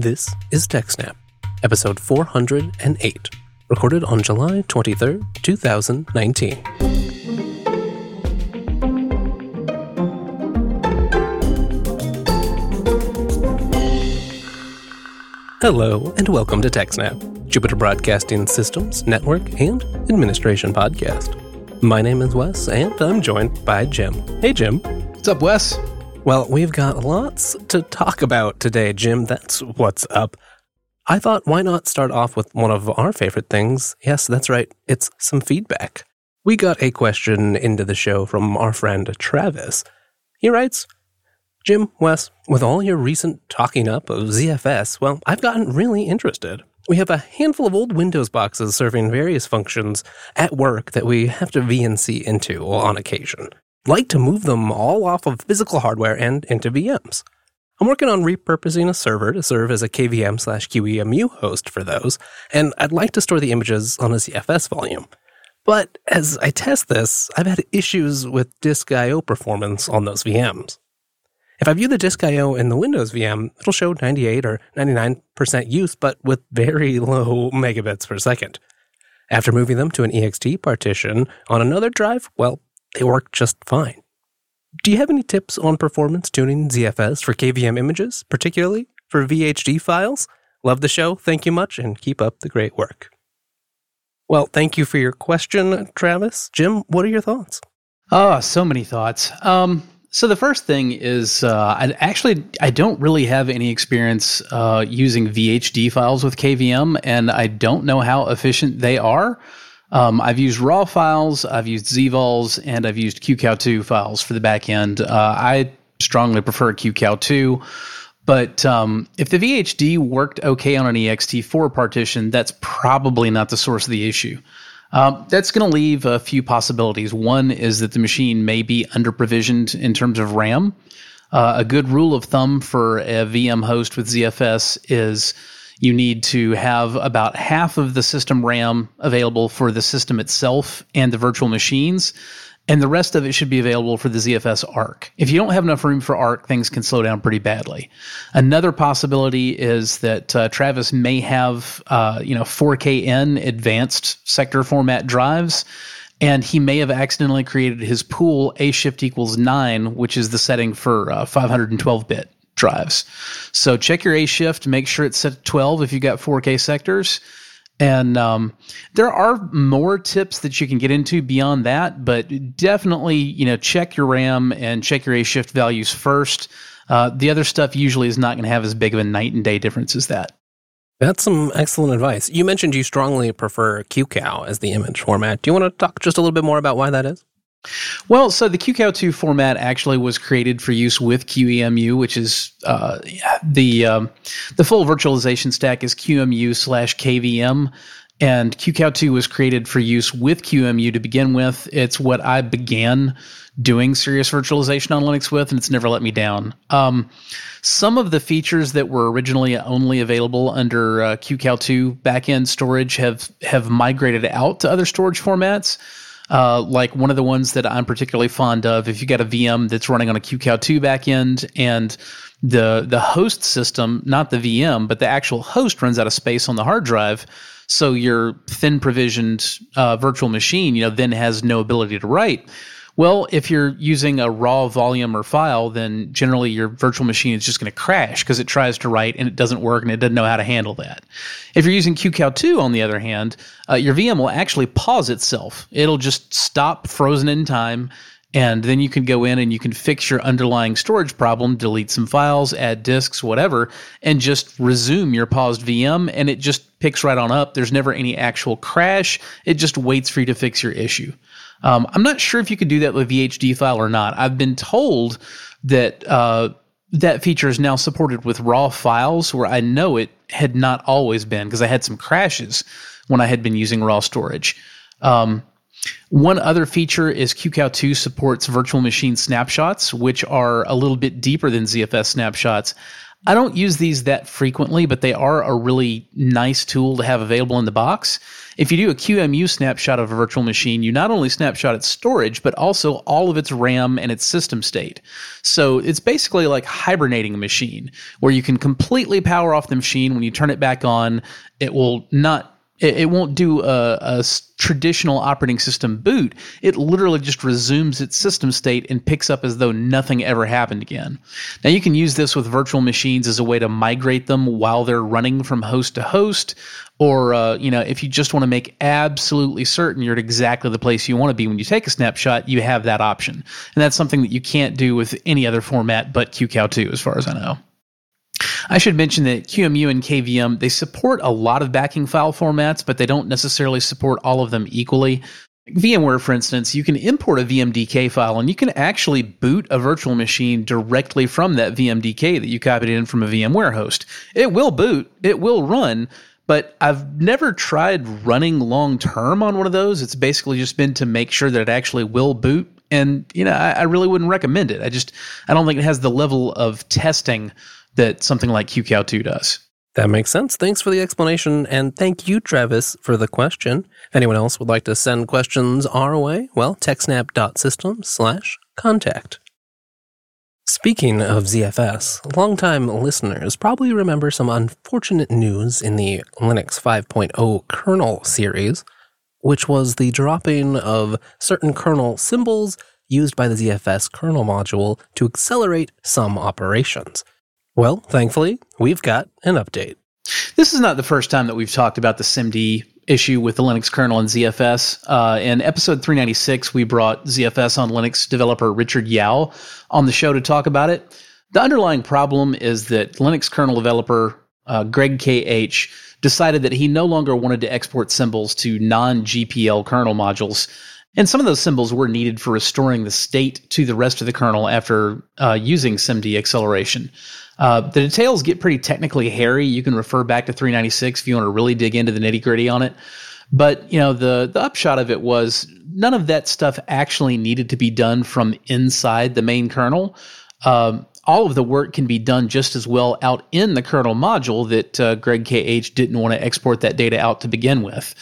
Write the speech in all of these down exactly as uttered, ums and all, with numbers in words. This is TechSnap, episode four hundred eight, recorded on July twenty-third, twenty nineteen. Hello, and welcome to TechSnap, Jupiter Broadcasting Systems, Network, and Administration Podcast. My name is Wes, and I'm joined by Jim. Hey, Jim. What's up, Wes? Well, we've got lots to talk about today, Jim. That's what's up. I thought, why not start off with one of our favorite things? Yes, that's right. It's some feedback. We got a question into the show from our friend Travis. He writes, Jim, Wes, with all your recent talking up of Z F S, well, I've gotten really interested. We have a handful of old Windows boxes serving various functions at work that we have to V N C into on occasion. Like to move them all off of physical hardware and into V Ms. I'm working on repurposing a server to serve as a K V M slash Q E M U host for those, and I'd like to store the images on a Z F S volume. But as I test this, I've had issues with disk I O performance on those V Ms. If I view the disk I O in the Windows V M, it'll show ninety-eight or ninety-nine percent use, but with very low megabits per second. After moving them to an E X T partition on another drive, well, they work just fine. Do you have any tips on performance tuning Z F S for K V M images, particularly for V H D files? Love the show. Thank you much, and keep up the great work. Well, thank you for your question, Travis. Jim, what are your thoughts? Oh, so many thoughts. Um, so the first thing is, uh, I actually, I don't really have any experience uh, using V H D files with K V M, and I don't know how efficient they are. Um, I've used RAW files, I've used zVols, and I've used Q C O W two files for the back end. Uh, I strongly prefer Q C O W two, but um, if the V H D worked okay on an E X T four partition, that's probably not the source of the issue. Um, that's going to leave a few possibilities. One is that the machine may be under-provisioned in terms of RAM. Uh, a good rule of thumb for a V M host with Z F S is you need to have about half of the system RAM available for the system itself and the virtual machines, and the rest of it should be available for the Z F S A R C. If you don't have enough room for A R C, things can slow down pretty badly. Another possibility is that uh, Travis may have uh, you know, four K N advanced sector format drives, and he may have accidentally created his pool A shift equals nine, which is the setting for uh, five twelve bit. Drives. So check your A shift, make sure it's set to twelve if you've got four K sectors. And um, there are more tips that you can get into beyond that, but definitely, you know, check your RAM and check your A shift values first. Uh, the other stuff usually is not going to have as big of a night and day difference as that. That's some excellent advice. You mentioned you strongly prefer Q C O W as the image format. Do you want to talk just a little bit more about why that is? Well, so the Q C O W two format actually was created for use with Q E M U, which is uh, the um, the full virtualization stack is Q E M U slash K V M, and Q C O W two was created for use with Q E M U to begin with. It's what I began doing serious virtualization on Linux with, and it's never let me down. Um, some of the features that were originally only available under uh, Q C O W two backend storage have have migrated out to other storage formats. Uh, like one of the ones that I'm particularly fond of, if you got a V M that's running on a Q C O W two backend and the the host system, not the V M, but the actual host runs out of space on the hard drive, so your thin provisioned uh, virtual machine, you know, then has no ability to write. Well, if you're using a raw volume or file, then generally your virtual machine is just going to crash because it tries to write and it doesn't work and it doesn't know how to handle that. If you're using Q C O W two, on the other hand, uh, your V M will actually pause itself. It'll just stop frozen in time, and then you can go in and you can fix your underlying storage problem, delete some files, add disks, whatever, and just resume your paused V M, and it just picks right on up. There's never any actual crash. It just waits for you to fix your issue. Um, I'm not sure if you could do that with V H D file or not. I've been told that uh, that feature is now supported with RAW files, where I know it had not always been, because I had some crashes when I had been using RAW storage. Um, one other feature is Q C O W two supports virtual machine snapshots, which are a little bit deeper than Z F S snapshots. I don't use these that frequently, but they are a really nice tool to have available in the box. If you do a Q E M U snapshot of a virtual machine, you not only snapshot its storage, but also all of its RAM and its system state. So it's basically like hibernating a machine, where you can completely power off the machine. When you turn it back on, it will not... It won't do a, a traditional operating system boot. It literally just resumes its system state and picks up as though nothing ever happened again. Now, you can use this with virtual machines as a way to migrate them while they're running from host to host, or uh, you know, if you just want to make absolutely certain you're at exactly the place you want to be when you take a snapshot, you have that option. And that's something that you can't do with any other format but Q C O W two, as far as I know. I should mention that Q E M U and K V M, they support a lot of backing file formats, but they don't necessarily support all of them equally. VMware, for instance, you can import a V M D K file, and you can actually boot a virtual machine directly from that V M D K that you copied in from a VMware host. It will boot, it will run, but I've never tried running long-term on one of those. It's basically just been to make sure that it actually will boot. And, you know, I, I really wouldn't recommend it. I just, I don't think it has the level of testing that something like Q C O W two does. That makes sense. Thanks for the explanation, and thank you, Travis, for the question. If anyone else would like to send questions our way, well, techsnap dot system slash contact. Speaking of Z F S, longtime listeners probably remember some unfortunate news in the Linux five point oh kernel series, which was the dropping of certain kernel symbols used by the Z F S kernel module to accelerate some operations. Well, thankfully, we've got an update. This is not the first time that we've talked about the S I M D issue with the Linux kernel and Z F S. Uh, in episode three ninety-six, we brought Z F S on Linux developer Richard Yao on the show to talk about it. The underlying problem is that Linux kernel developer uh, Greg K H decided that he no longer wanted to export symbols to non-G P L kernel modules. And some of those symbols were needed for restoring the state to the rest of the kernel after uh, using S I M D acceleration. Uh, the details get pretty technically hairy. You can refer back to three ninety-six if you want to really dig into the nitty-gritty on it. But, you know, the, the upshot of it was none of that stuff actually needed to be done from inside the main kernel. Um, all of the work can be done just as well out in the kernel module that uh, Greg K H didn't want to export that data out to begin with.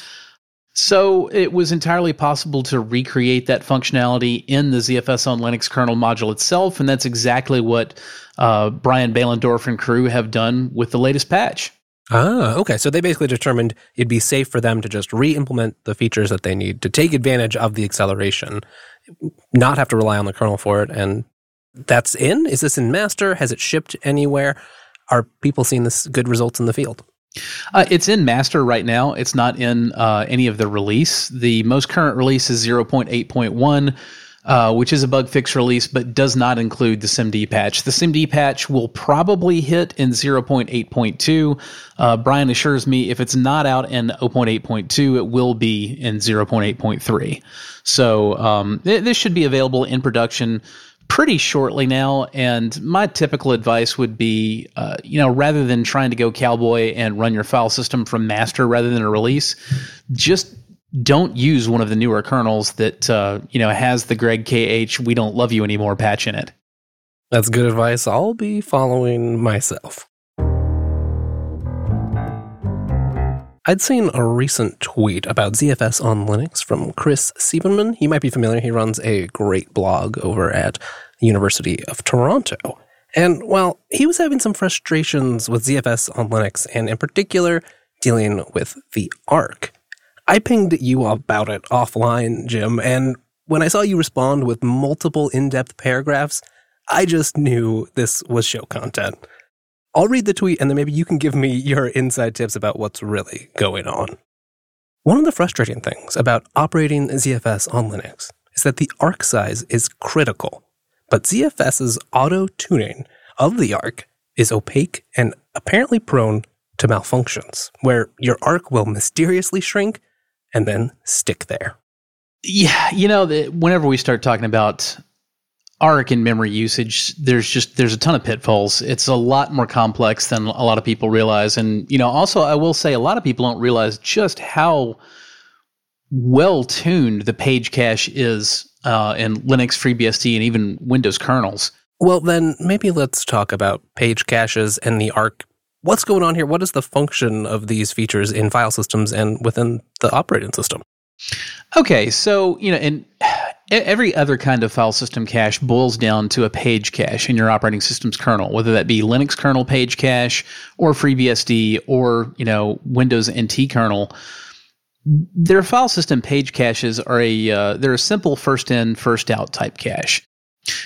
So it was entirely possible to recreate that functionality in the Z F S on Linux kernel module itself, and that's exactly what uh, Brian Ballendorf and crew have done with the latest patch. Ah, okay. So they basically determined it'd be safe for them to just re-implement the features that they need to take advantage of the acceleration, not have to rely on the kernel for it, and that's in? Is this in master? Has it shipped anywhere? Are people seeing this good results in the field? Uh, it's in master right now. It's not in uh, any of the release. The most current release is zero point eight point one, uh, which is a bug fix release, but does not include the S I M D patch. The S I M D patch will probably hit in zero point eight point two. Uh, Brian assures me if it's not out in zero point eight point two, it will be in zero point eight point three. So um, th- this should be available in production pretty shortly now, and my typical advice would be, uh, you know, rather than trying to go cowboy and run your file system from master rather than a release, just don't use one of the newer kernels that, uh, you know, has the Greg K H "We Don't Love You Anymore" patch in it. That's good advice. I'll be following myself. I'd seen a recent tweet about Z F S on Linux from Chris Siebenman. You might be familiar. He runs a great blog over at the University of Toronto. And while he was having some frustrations with Z F S on Linux, and in particular, dealing with the ARC, I pinged you about it offline, Jim. And when I saw you respond with multiple in-depth paragraphs, I just knew this was show content. I'll read the tweet, and then maybe you can give me your inside tips about what's really going on. One of the frustrating things about operating Z F S on Linux is that the ARC size is critical, but ZFS's auto-tuning of the ARC is opaque and apparently prone to malfunctions, where your ARC will mysteriously shrink and then stick there. Yeah, you know, the, whenever we start talking about ARC and memory usage, there's just there's a ton of pitfalls. It's a lot more complex than a lot of people realize. And, you know, also I will say a lot of people don't realize just how well-tuned the page cache is uh, in Linux, FreeBSD, and even Windows kernels. Well, then maybe let's talk about page caches and the A R C. What's going on here? What is the function of these features in file systems and within the operating system? Okay, so, you know, in every other kind of file system cache boils down to a page cache in your operating system's kernel, whether that be Linux kernel page cache or FreeBSD or, you know, Windows N T kernel. Their file system page caches are a uh, they're a simple first in, first out type cache.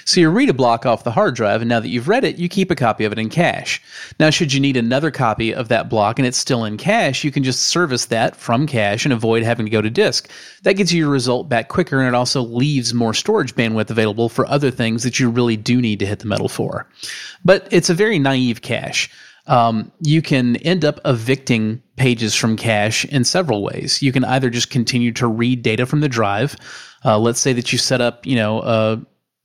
So you read a block off the hard drive, and now that you've read it, you keep a copy of it in cache. Now, should you need another copy of that block and it's still in cache, you can just service that from cache and avoid having to go to disk. That gets you your result back quicker, and it also leaves more storage bandwidth available for other things that you really do need to hit the metal for. But it's a very naive cache. Um, you can end up evicting pages from cache in several ways. You can either just continue to read data from the drive. Uh, let's say that you set up, you know, uh,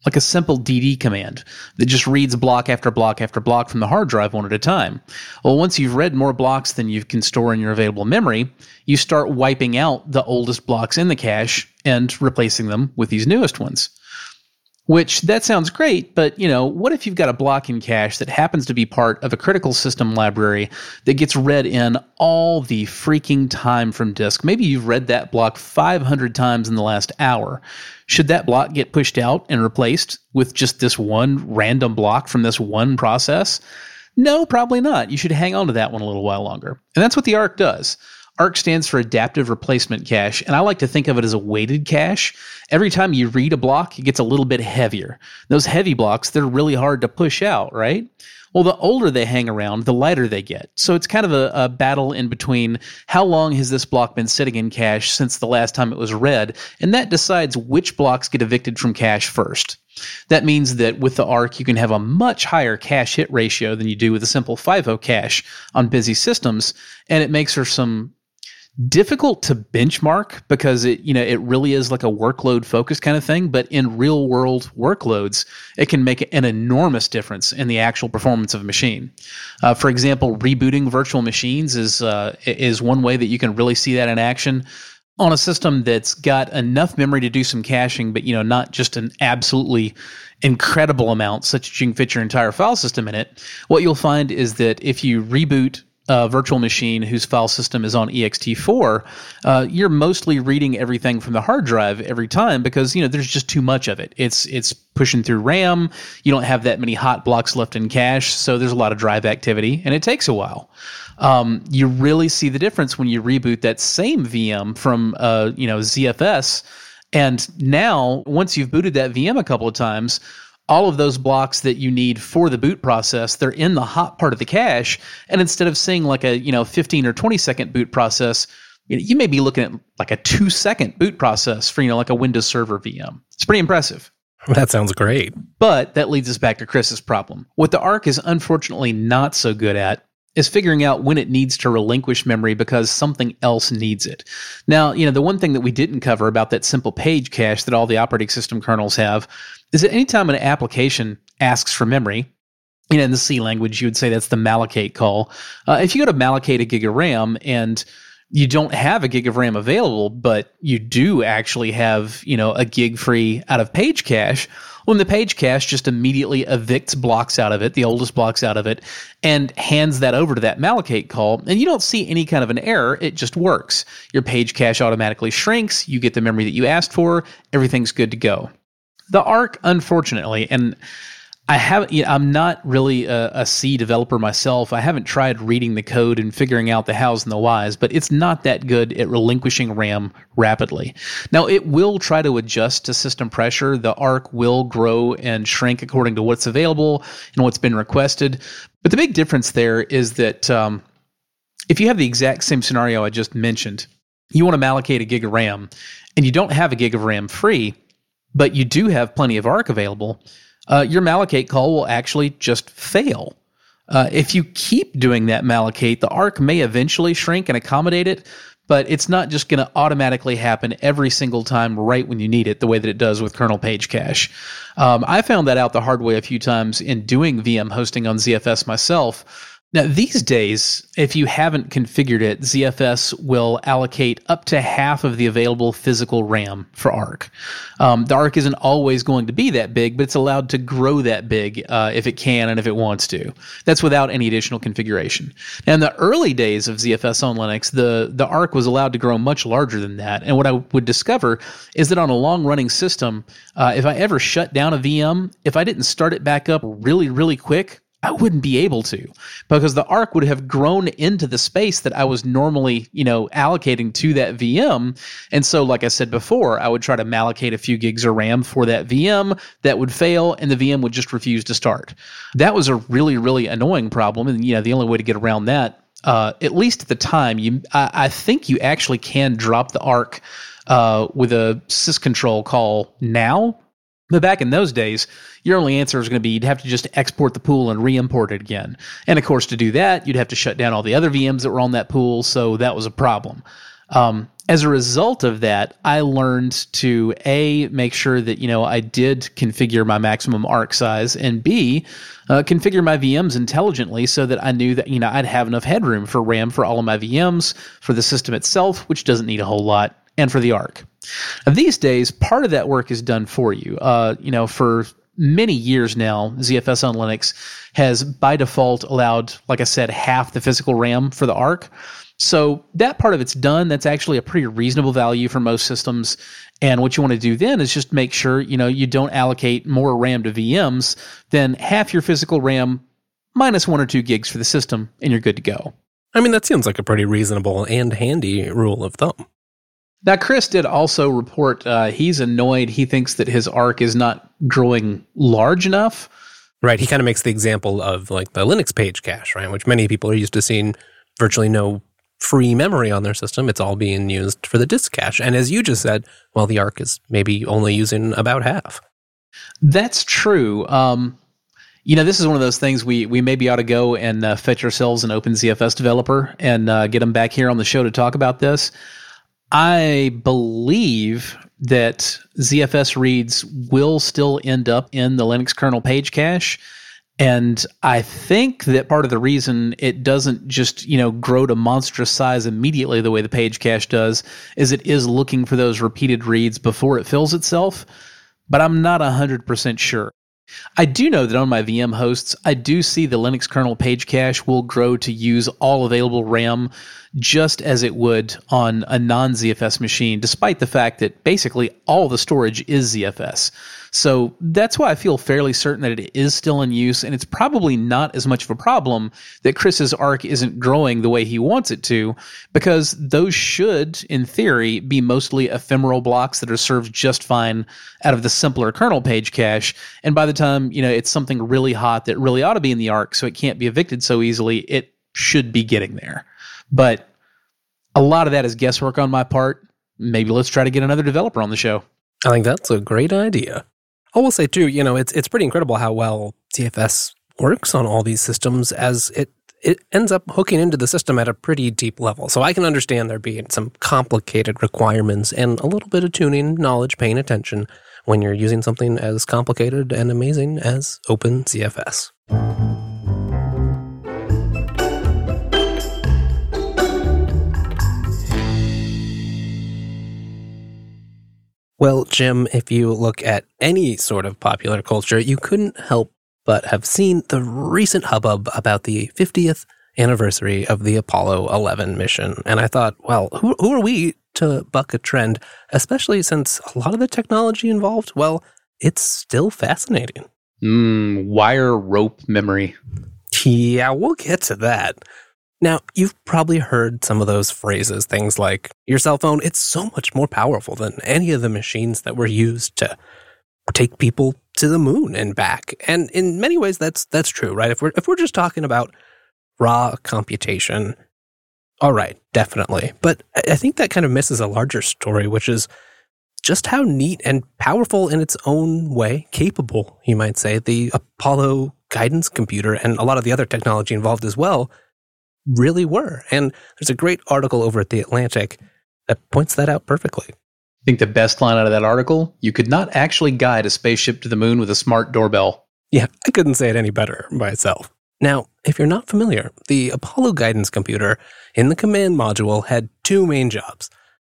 like a simple D D command that just reads block after block after block from the hard drive one at a time. Well, once you've read more blocks than you can store in your available memory, you start wiping out the oldest blocks in the cache and replacing them with these newest ones. Which, that sounds great, but, you know, what if you've got a block in cache that happens to be part of a critical system library that gets read in all the freaking time from disk? Maybe you've read that block five hundred times in the last hour. Should that block get pushed out and replaced with just this one random block from this one process? No, probably not. You should hang on to that one a little while longer. And that's what the A R C does. A R C stands for Adaptive Replacement Cache, and I like to think of it as a weighted cache. Every time you read a block, it gets a little bit heavier. Those heavy blocks, they're really hard to push out, right? Well, the older they hang around, the lighter they get. So it's kind of a, a battle in between how long has this block been sitting in cache since the last time it was read, and that decides which blocks get evicted from cache first. That means that with the A R C, you can have a much higher cache hit ratio than you do with a simple five oh cache on busy systems, and it makes for some difficult to benchmark because it, you know, it really is like a workload focused kind of thing, but in real world workloads, it can make an enormous difference in the actual performance of a machine. Uh, for example, rebooting virtual machines is uh, is one way that you can really see that in action on a system that's got enough memory to do some caching, but, you know, not just an absolutely incredible amount such that you can fit your entire file system in it. What you'll find is that if you reboot a virtual machine whose file system is on E X T four, uh, you're mostly reading everything from the hard drive every time because, you know, there's just too much of it. It's it's pushing through RAM. You don't have that many hot blocks left in cache, so there's a lot of drive activity, and it takes a while. Um, you really see the difference when you reboot that same V M from, uh, you know, Z F S, and now once you've booted that V M a couple of times, all of those blocks that you need for the boot process, they're in the hot part of the cache. And instead of seeing like a, you know, fifteen or twenty second boot process, you may be looking at like a two second boot process for, you know, like a Windows Server V M. It's pretty impressive. That sounds great. But that leads us back to Chris's problem. What the A R C is unfortunately not so good at is figuring out when it needs to relinquish memory because something else needs it. Now, you know, the one thing that we didn't cover about that simple page cache that all the operating system kernels have is that anytime an application asks for memory, you know, in the C language, you would say that's the mallocate call. Uh, if you go to mallocate a gig of RAM and you don't have a gig of RAM available, but you do actually have, you know, a gig free out of page cache, when the page cache just immediately evicts blocks out of it, the oldest blocks out of it, and hands that over to that mallocate call, and you don't see any kind of an error. It just works. Your page cache automatically shrinks. You get the memory that you asked for. Everything's good to go. The A R C, unfortunately, and I haven't, you know, I'm not really a, a C developer myself. I haven't tried reading the code and figuring out the hows and the whys, but it's not that good at relinquishing RAM rapidly. Now, it will try to adjust to system pressure. The A R C will grow and shrink according to what's available and what's been requested. But the big difference there is that um, if you have the exact same scenario I just mentioned, you want to allocate a gig of RAM, and you don't have a gig of RAM free, but you do have plenty of A R C available, Uh, your mallocate call will actually just fail. Uh, if you keep doing that mallocate, the A R C may eventually shrink and accommodate it, but it's not just going to automatically happen every single time right when you need it the way that it does with kernel page cache. Um, I found that out the hard way a few times in doing V M hosting on Z F S myself. Now, these days, if you haven't configured it, Z F S will allocate up to half of the available physical RAM for A R C. Um, the A R C isn't always going to be that big, but it's allowed to grow that big uh, if it can and if it wants to. That's without any additional configuration. Now, in the early days of Z F S on Linux, the, the A R C was allowed to grow much larger than that. And what I would discover is that on a long-running system, uh, if I ever shut down a V M, if I didn't start it back up really, really quick, I wouldn't be able to, because the A R C would have grown into the space that I was normally, you know, allocating to that V M. And so, like I said before, I would try to mallocate a few gigs of RAM for that V M. That would fail, and the V M would just refuse to start. That was a really, really annoying problem. And, you know, the only way to get around that, uh, at least at the time, you, I, I think you actually can drop the A R C uh, with a syscontrol call now. But back in those days, your only answer was going to be you'd have to just export the pool and re-import it again. And, of course, to do that, you'd have to shut down all the other V Ms that were on that pool, so that was a problem. Um, as a result of that, I learned to, A, make sure that, you know, I did configure my maximum A R C size, and B, uh, configure my V Ms intelligently so that I knew that, you know, I'd have enough headroom for RAM for all of my V Ms, for the system itself, which doesn't need a whole lot, and for the A R C. Now, these days, part of that work is done for you. Uh, you know, for many years now, Z F S on Linux has by default allowed, like I said, half the physical RAM for the A R C. So that part of it's done. That's actually a pretty reasonable value for most systems. And what you want to do then is just make sure, you know, you don't allocate more RAM to V Ms than half your physical RAM minus one or two gigs for the system, and you're good to go. I mean, that seems like a pretty reasonable and handy rule of thumb. Now, Chris did also report uh, he's annoyed. He thinks that his A R C is not growing large enough. Right. He kind of makes the example of like the Linux page cache, right, which many people are used to seeing virtually no free memory on their system. It's all being used for the disk cache. And as you just said, well, the A R C is maybe only using about half. That's true. Um You know, this is one of those things we we maybe ought to go and uh, fetch ourselves an OpenZFS developer and uh, get him back here on the show to talk about this. I believe that Z F S reads will still end up in the Linux kernel page cache. And I think that part of the reason it doesn't just, you know, grow to monstrous size immediately the way the page cache does is it is looking for those repeated reads before it fills itself. But I'm not one hundred percent sure. I do know that on my V M hosts, I do see the Linux kernel page cache will grow to use all available RAM just as it would on a non-Z F S machine, despite the fact that basically all the storage is Z F S. So that's why I feel fairly certain that it is still in use, and it's probably not as much of a problem that Chris's A R C isn't growing the way he wants it to, because those should, in theory, be mostly ephemeral blocks that are served just fine out of the simpler kernel page cache, and by the time, you know, it's something really hot that really ought to be in the A R C, so it can't be evicted so easily, it should be getting there. But a lot of that is guesswork on my part. Maybe let's try to get another developer on the show. I think that's a great idea. I will say, too, you know, it's it's pretty incredible how well Z F S works on all these systems, as it, it ends up hooking into the system at a pretty deep level. So I can understand there being some complicated requirements and a little bit of tuning, knowledge, paying attention when you're using something as complicated and amazing as OpenZFS. Well, Jim, if you look at any sort of popular culture, you couldn't help but have seen the recent hubbub about the fiftieth anniversary of the Apollo eleven mission. And I thought, well, who, who are we to buck a trend, especially since a lot of the technology involved, well, it's still fascinating. Mm, wire rope memory. Yeah, we'll get to that. Now, you've probably heard some of those phrases, things like, your cell phone, it's so much more powerful than any of the machines that were used to take people to the moon and back. And in many ways, that's that's true, right? If we're, if we're just talking about raw computation, all right, definitely. But I think that kind of misses a larger story, which is just how neat and powerful in its own way, capable, you might say, the Apollo guidance computer and a lot of the other technology involved as well really were. And there's a great article over at The Atlantic that points that out perfectly. I think the best line out of that article, you could not actually guide a spaceship to the moon with a smart doorbell. Yeah, I couldn't say it any better myself. Now, If you're not familiar, the Apollo guidance computer in the command module had two main jobs.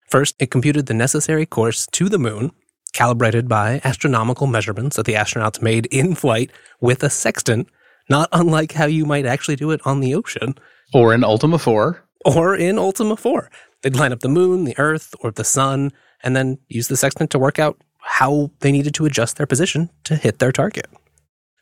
First, it computed the necessary course to the moon, calibrated by astronomical measurements that the astronauts made in flight with a sextant, not unlike how you might actually do it on the ocean. Or in Ultima four. Or in Ultima four. They'd line up the moon, the Earth, or the sun, and then use the sextant to work out how they needed to adjust their position to hit their target.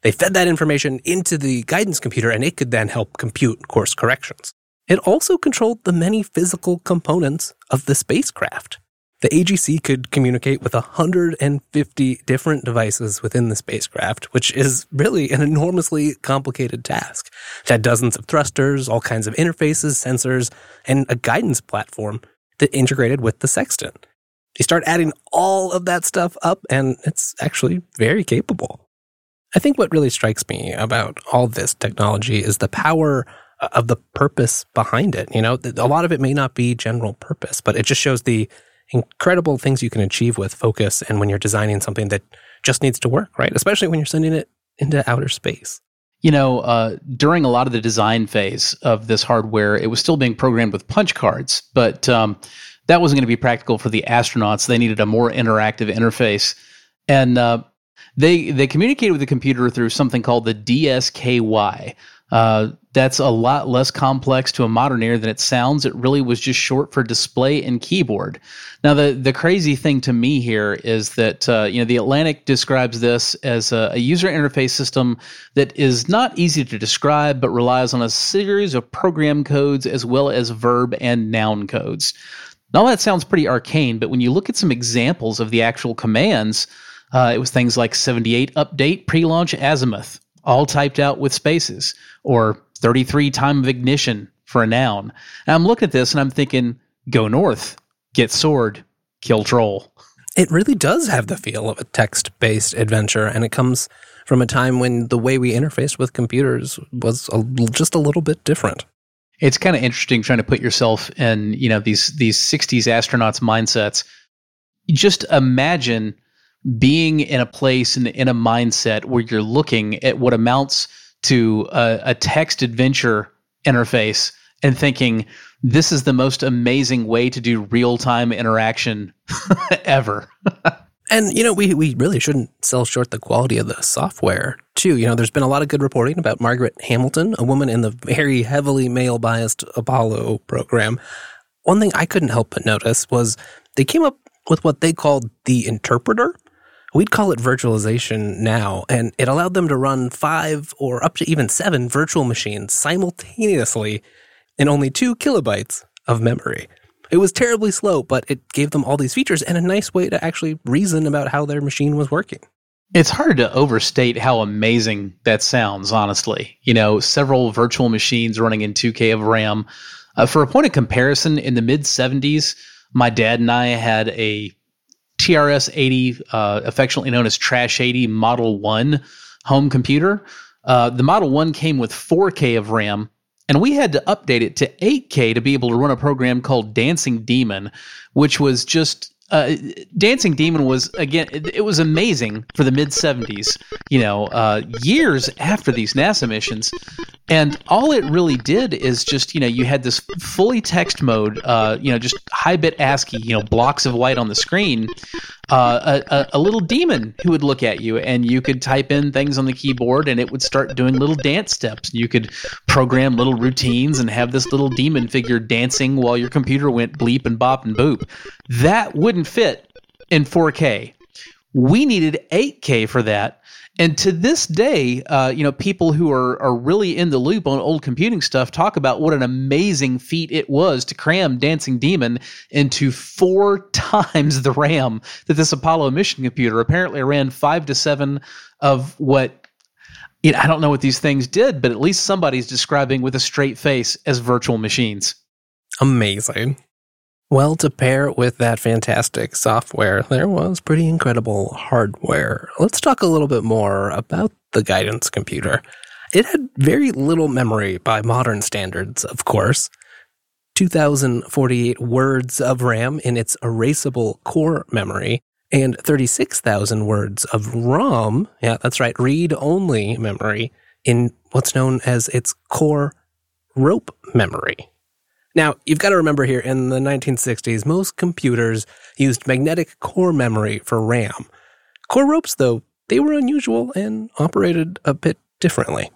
They fed that information into the guidance computer, and it could then help compute course corrections. It also controlled the many physical components of the spacecraft. The A G C could communicate with one hundred fifty different devices within the spacecraft, which is really an enormously complicated task. It had dozens of thrusters, all kinds of interfaces, sensors, and a guidance platform that integrated with the sextant. You start adding all of that stuff up, and it's actually very capable. I think what really strikes me about all this technology is the power of the purpose behind it. You know, a lot of it may not be general purpose, but it just shows the incredible things you can achieve with focus and when you're designing something that just needs to work, right? Especially when you're sending it into outer space. You know, uh, during a lot of the design phase of this hardware, it was still being programmed with punch cards, but um, that wasn't going to be practical for the astronauts. They needed a more interactive interface. And uh, they they communicated with the computer through something called the D S K Y. Uh, that's a lot less complex to a modern ear than it sounds. It really was just short for display and keyboard. Now, the, the crazy thing to me here is that, uh, you know, The Atlantic describes this as a, a user interface system that is not easy to describe, but relies on a series of program codes as well as verb and noun codes. Now, that sounds pretty arcane, but when you look at some examples of the actual commands, uh, it was things like seventy-eight update, pre-launch azimuth, all typed out with spaces, or thirty-three time of ignition for a noun. And I'm looking at this and I'm thinking, go north, get sword, kill troll. It really does have the feel of a text-based adventure, and it comes from a time when the way we interfaced with computers was a, just a little bit different. It's kind of interesting trying to put yourself in, you know, these these sixties astronauts' mindsets. Just imagine being in a place and in a mindset where you're looking at what amounts to a, a text adventure interface and thinking, this is the most amazing way to do real-time interaction ever. And, you know, we, we really shouldn't sell short the quality of the software, too. You know, there's been a lot of good reporting about Margaret Hamilton, a woman in the very heavily male-biased Apollo program. One thing I couldn't help but notice was they came up with what they called the interpreter. We'd call it virtualization now, and it allowed them to run five or up to even seven virtual machines simultaneously in only two kilobytes of memory. It was terribly slow, but it gave them all these features and a nice way to actually reason about how their machine was working. It's hard to overstate how amazing that sounds, honestly. You know, several virtual machines running in two K of RAM. Uh, for a point of comparison, in the mid-seventies, my dad and I had a T R S eighty, uh, affectionately known as Trash eighty Model one home computer. Uh, the Model one came with four K of RAM, and we had to update it to eight K to be able to run a program called Dancing Demon, which was just... Uh, Dancing Demon was, again, it, it was amazing for the mid-seventies, you know, uh, years after these NASA missions. And all it really did is just, you know, you had this fully text mode, uh, you know, just high-bit ASCII, you know, blocks of white on the screen, uh, a, a, a little demon who would look at you, and you could type in things on the keyboard, and it would start doing little dance steps. You could program little routines and have this little demon figure dancing while your computer went bleep and bop and boop. That wouldn't fit in four K. We needed eight K for that. And to this day, uh, you know, people who are, are really in the loop on old computing stuff talk about what an amazing feat it was to cram Dancing Demon into four times the RAM that this Apollo mission computer apparently ran five to seven of what, you know, I don't know what these things did, but at least somebody's describing with a straight face as virtual machines. Amazing. Well, to pair with that fantastic software, there was pretty incredible hardware. Let's talk a little bit more about the guidance computer. It had very little memory by modern standards, of course. two thousand forty-eight words of RAM in its erasable core memory, and thirty-six thousand words of ROM, yeah, that's right, read-only memory in what's known as its core rope memory. Now, you've got to remember here, in the nineteen sixties, most computers used magnetic core memory for RAM. Core ropes, though, they were unusual and operated a bit differently.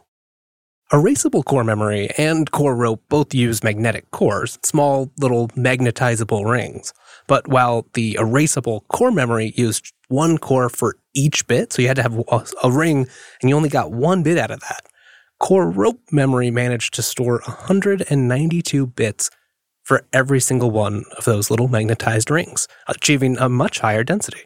Erasable core memory and core rope both use magnetic cores, small little magnetizable rings. But while the erasable core memory used one core for each bit, so you had to have a ring and you only got one bit out of that, core rope memory managed to store one hundred ninety-two bits for every single one of those little magnetized rings, achieving a much higher density.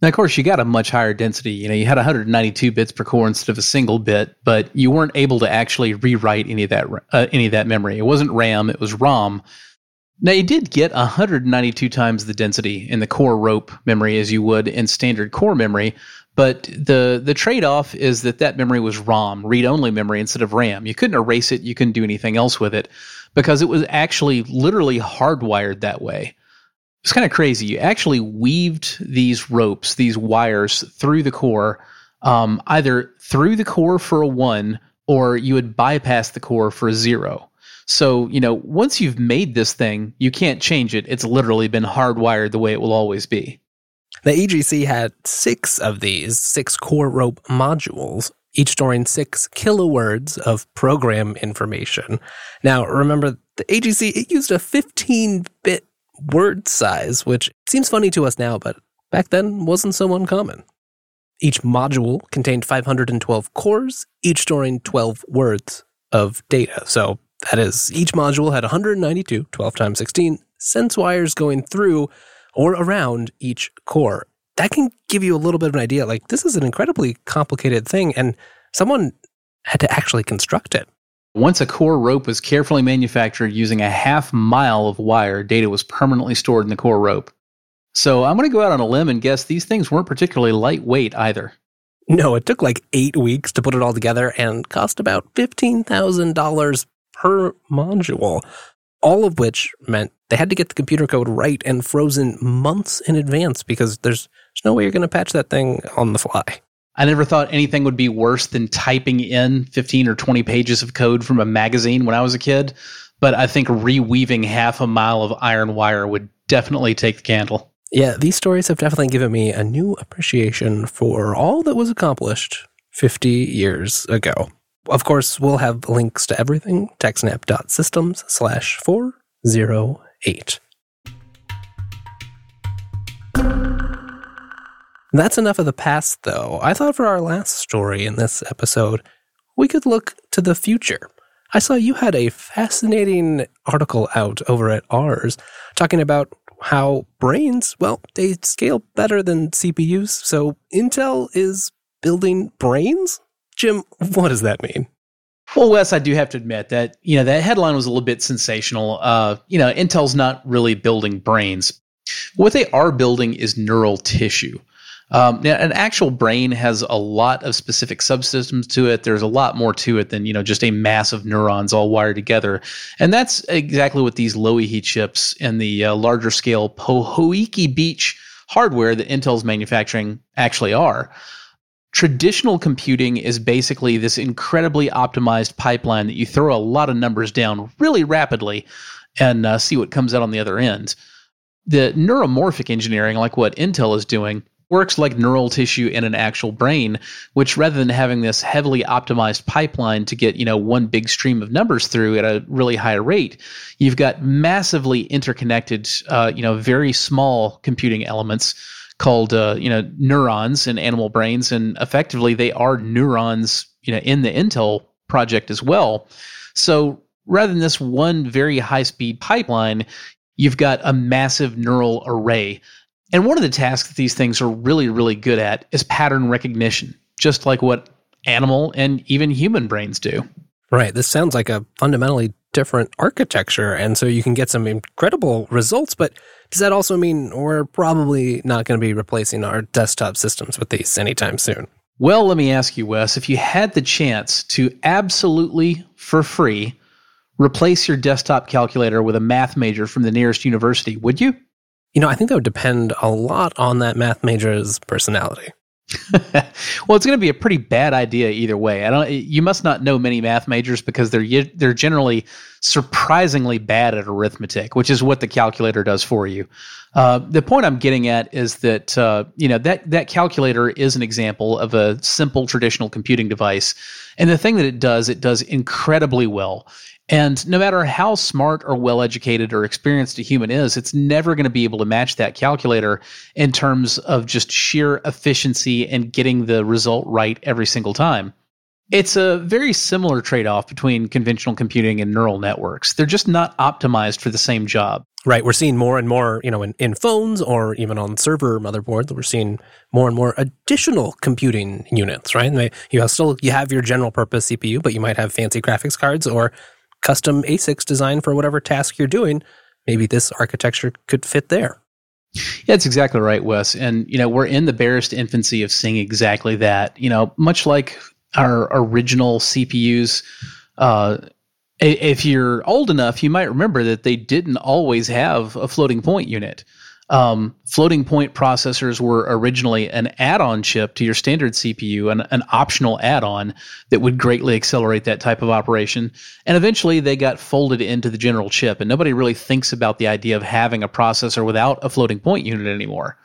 Now, of course, you got a much higher density. You know, you had one hundred ninety-two bits per core instead of a single bit, but you weren't able to actually rewrite any of that uh, any of that memory. It wasn't RAM, it was ROM. Now, you did get one hundred ninety-two times the density in the core rope memory as you would in standard core memory, but the the trade-off is that that memory was ROM, read-only memory, instead of RAM. You couldn't erase it, you couldn't do anything else with it, because it was actually literally hardwired that way. It's kind of crazy. You actually weaved these ropes, these wires, through the core, um, either through the core for a one, or you would bypass the core for a zero. So, you know, once you've made this thing, you can't change it. It's literally been hardwired the way it will always be. The E G C had six of these, six core rope modules, each storing six kilowords of program information. Now, remember, the A G C, it used a fifteen-bit word size, which seems funny to us now, but back then wasn't so uncommon. Each module contained five hundred twelve cores, each storing twelve words of data. So that is, each module had one hundred ninety-two, twelve times sixteen, sense wires going through or around each core. That can give you a little bit of an idea, like, this is an incredibly complicated thing, and someone had to actually construct it. Once a core rope was carefully manufactured using a half mile of wire, data was permanently stored in the core rope. So I'm going to go out on a limb and guess these things weren't particularly lightweight either. No, it took like eight weeks to put it all together and cost about fifteen thousand dollars per module, all of which meant they had to get the computer code right and frozen months in advance because there's, there's no way you're going to patch that thing on the fly. I never thought anything would be worse than typing in fifteen or twenty pages of code from a magazine when I was a kid, but I think reweaving half a mile of iron wire would definitely take the candle. Yeah, these stories have definitely given me a new appreciation for all that was accomplished fifty years ago. Of course, we'll have links to everything, techsnap.systems slash 408. That's enough of the past, though. I thought for our last story in this episode, we could look to the future. I saw you had a fascinating article out over at Ars talking about how brains, well, they scale better than C P Us, so Intel is building brains? Jim, what does that mean? Well, Wes, I do have to admit that, you know, that headline was a little bit sensational. Uh, you know, Intel's not really building brains. What they are building is neural tissue. Um, now, an actual brain has a lot of specific subsystems to it. There's a lot more to it than, you know, just a mass of neurons all wired together. And that's exactly what these Loihi chips and the uh, larger scale Pohoiki Beach hardware that Intel's manufacturing actually are. Traditional computing is basically this incredibly optimized pipeline that you throw a lot of numbers down really rapidly and uh, see what comes out on the other end. The neuromorphic engineering, like what Intel is doing, works like neural tissue in an actual brain, which rather than having this heavily optimized pipeline to get, you know, one big stream of numbers through at a really high rate, you've got massively interconnected, uh, you know, very small computing elements called, uh, you know, neurons in animal brains. And effectively, they are neurons, you know, in the Intel project as well. So rather than this one very high-speed pipeline, you've got a massive neural array. And one of the tasks that these things are really, really good at is pattern recognition, just like what animal and even human brains do. Right. This sounds like a fundamentally different architecture, and so you can get some incredible results, but does that also mean we're probably not going to be replacing our desktop systems with these anytime soon? Well, let me ask you, Wes, if you had the chance to absolutely, for free, replace your desktop calculator with a math major from the nearest university, would you? You know, I think that would depend a lot on that math major's personality. Well, it's going to be a pretty bad idea either way. I don't. You must not know many math majors because they're they're generally surprisingly bad at arithmetic, which is what the calculator does for you. Uh, the point I'm getting at is that uh, you know that that calculator is an example of a simple traditional computing device, and the thing that it does, it does incredibly well. And no matter how smart or well-educated or experienced a human is, it's never going to be able to match that calculator in terms of just sheer efficiency and getting the result right every single time. It's a very similar trade-off between conventional computing and neural networks. They're just not optimized for the same job. Right. We're seeing more and more, you know, in, in phones or even on server motherboards, we're seeing more and more additional computing units, right? And they, you have still you have your general purpose C P U, but you might have fancy graphics cards or custom A SICs designed for whatever task you're doing. Maybe this architecture could fit there. Yeah, that's exactly right, Wes. And, you know, we're in the barest infancy of seeing exactly that. You know, much like our original C P Us, uh, if you're old enough, you might remember that they didn't always have a floating point unit. Um, floating point processors were originally an add-on chip to your standard C P U, an, an optional add-on that would greatly accelerate that type of operation. And eventually they got folded into the general chip, and nobody really thinks about the idea of having a processor without a floating point unit anymore.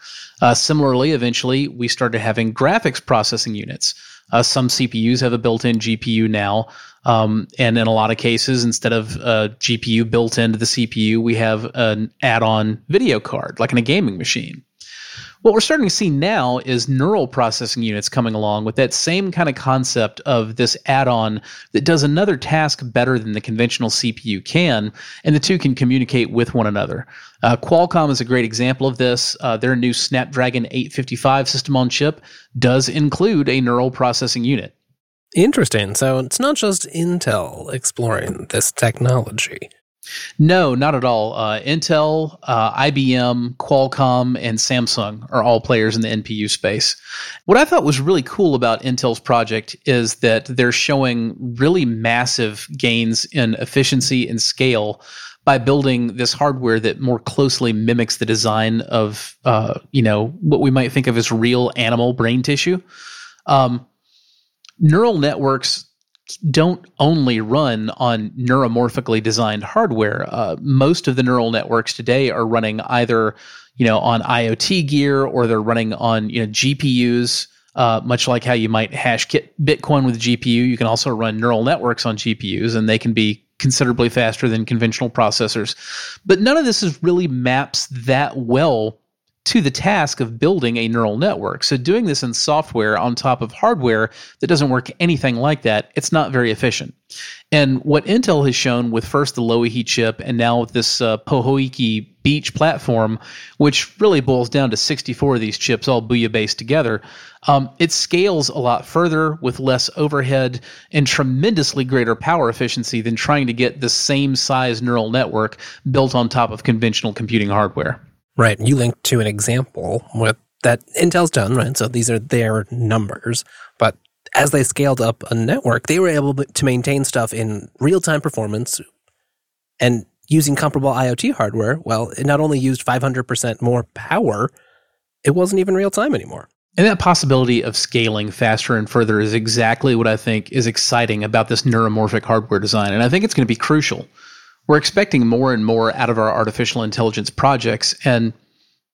Uh, similarly, eventually we started having graphics processing units. Uh, some C P Us have a built-in G P U now. Um, and in a lot of cases, instead of a G P U built into the C P U, we have an add-on video card, like in a gaming machine. What we're starting to see now is neural processing units coming along with that same kind of concept of this add-on that does another task better than the conventional C P U can, and the two can communicate with one another. Uh, Qualcomm is a great example of this. Uh, their new Snapdragon eight fifty-five system on chip does include a neural processing unit. Interesting. So it's not just Intel exploring this technology. No, not at all. Uh, Intel, uh, I B M, Qualcomm, and Samsung are all players in the N P U space. What I thought was really cool about Intel's project is that they're showing really massive gains in efficiency and scale by building this hardware that more closely mimics the design of, uh, you know, what we might think of as real animal brain tissue. Um, Neural networks don't only run on neuromorphically designed hardware. Uh, most of the neural networks today are running either, you know, on IoT gear or they're running on, you know, G P Us. Uh, much like how you might hash Bitcoin with G P U, you can also run neural networks on G P Us, and they can be considerably faster than conventional processors. But none of this is really maps that well to the task of building a neural network. So doing this in software on top of hardware that doesn't work anything like that, it's not very efficient. And what Intel has shown with first the Loihi chip and now with this uh, Pohoiki Beach platform, which really boils down to sixty-four of these chips all Booyah-based together, um, it scales a lot further with less overhead and tremendously greater power efficiency than trying to get the same size neural network built on top of conventional computing hardware. Right, and you linked to an example with that Intel's done, right? So these are their numbers, but as they scaled up a network, they were able to maintain stuff in real-time performance and using comparable IoT hardware. Well, it not only used five hundred percent more power, it wasn't even real-time anymore. And that possibility of scaling faster and further is exactly what I think is exciting about this neuromorphic hardware design, and I think it's going to be crucial. We're expecting more and more out of our artificial intelligence projects. And,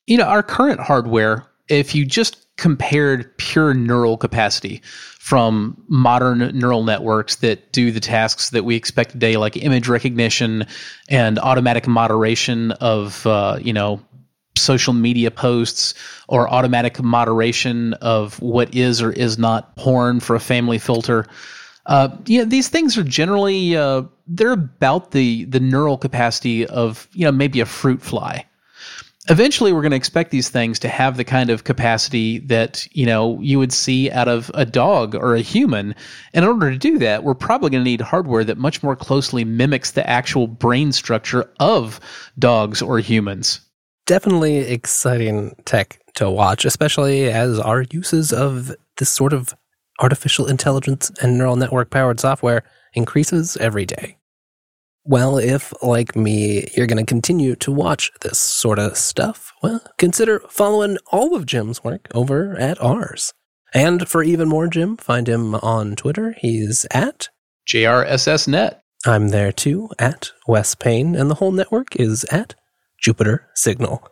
you know, our current hardware, if you just compared pure neural capacity from modern neural networks that do the tasks that we expect today, like image recognition and automatic moderation of, uh, you know, social media posts or automatic moderation of what is or is not porn for a family filter. Uh, yeah, these things are generally, uh, they're about the the neural capacity of, you know, maybe a fruit fly. Eventually, we're going to expect these things to have the kind of capacity that, you know, you would see out of a dog or a human. And in order to do that, we're probably going to need hardware that much more closely mimics the actual brain structure of dogs or humans. Definitely exciting tech to watch, especially as our uses of this sort of artificial intelligence and neural network-powered software increases every day. Well, if, like me, you're going to continue to watch this sort of stuff, well, consider following all of Jim's work over at ours. And for even more Jim, find him on Twitter. He's at J R S S Net. I'm there too, at Wes Payne, and the whole network is at Jupiter Signal.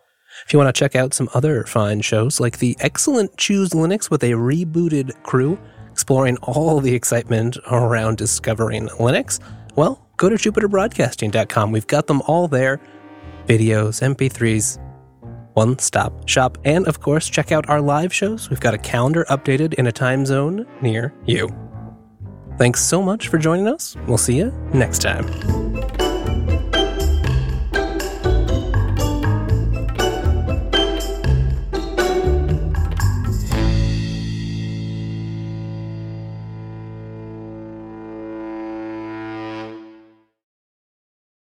If you want to check out some other fine shows, like the excellent Choose Linux with a rebooted crew, exploring all the excitement around discovering Linux, well, go to jupiter broadcasting dot com. We've got them all there. Videos, M P threes, one-stop shop. And, of course, check out our live shows. We've got a calendar updated in a time zone near you. Thanks so much for joining us. We'll see you next time.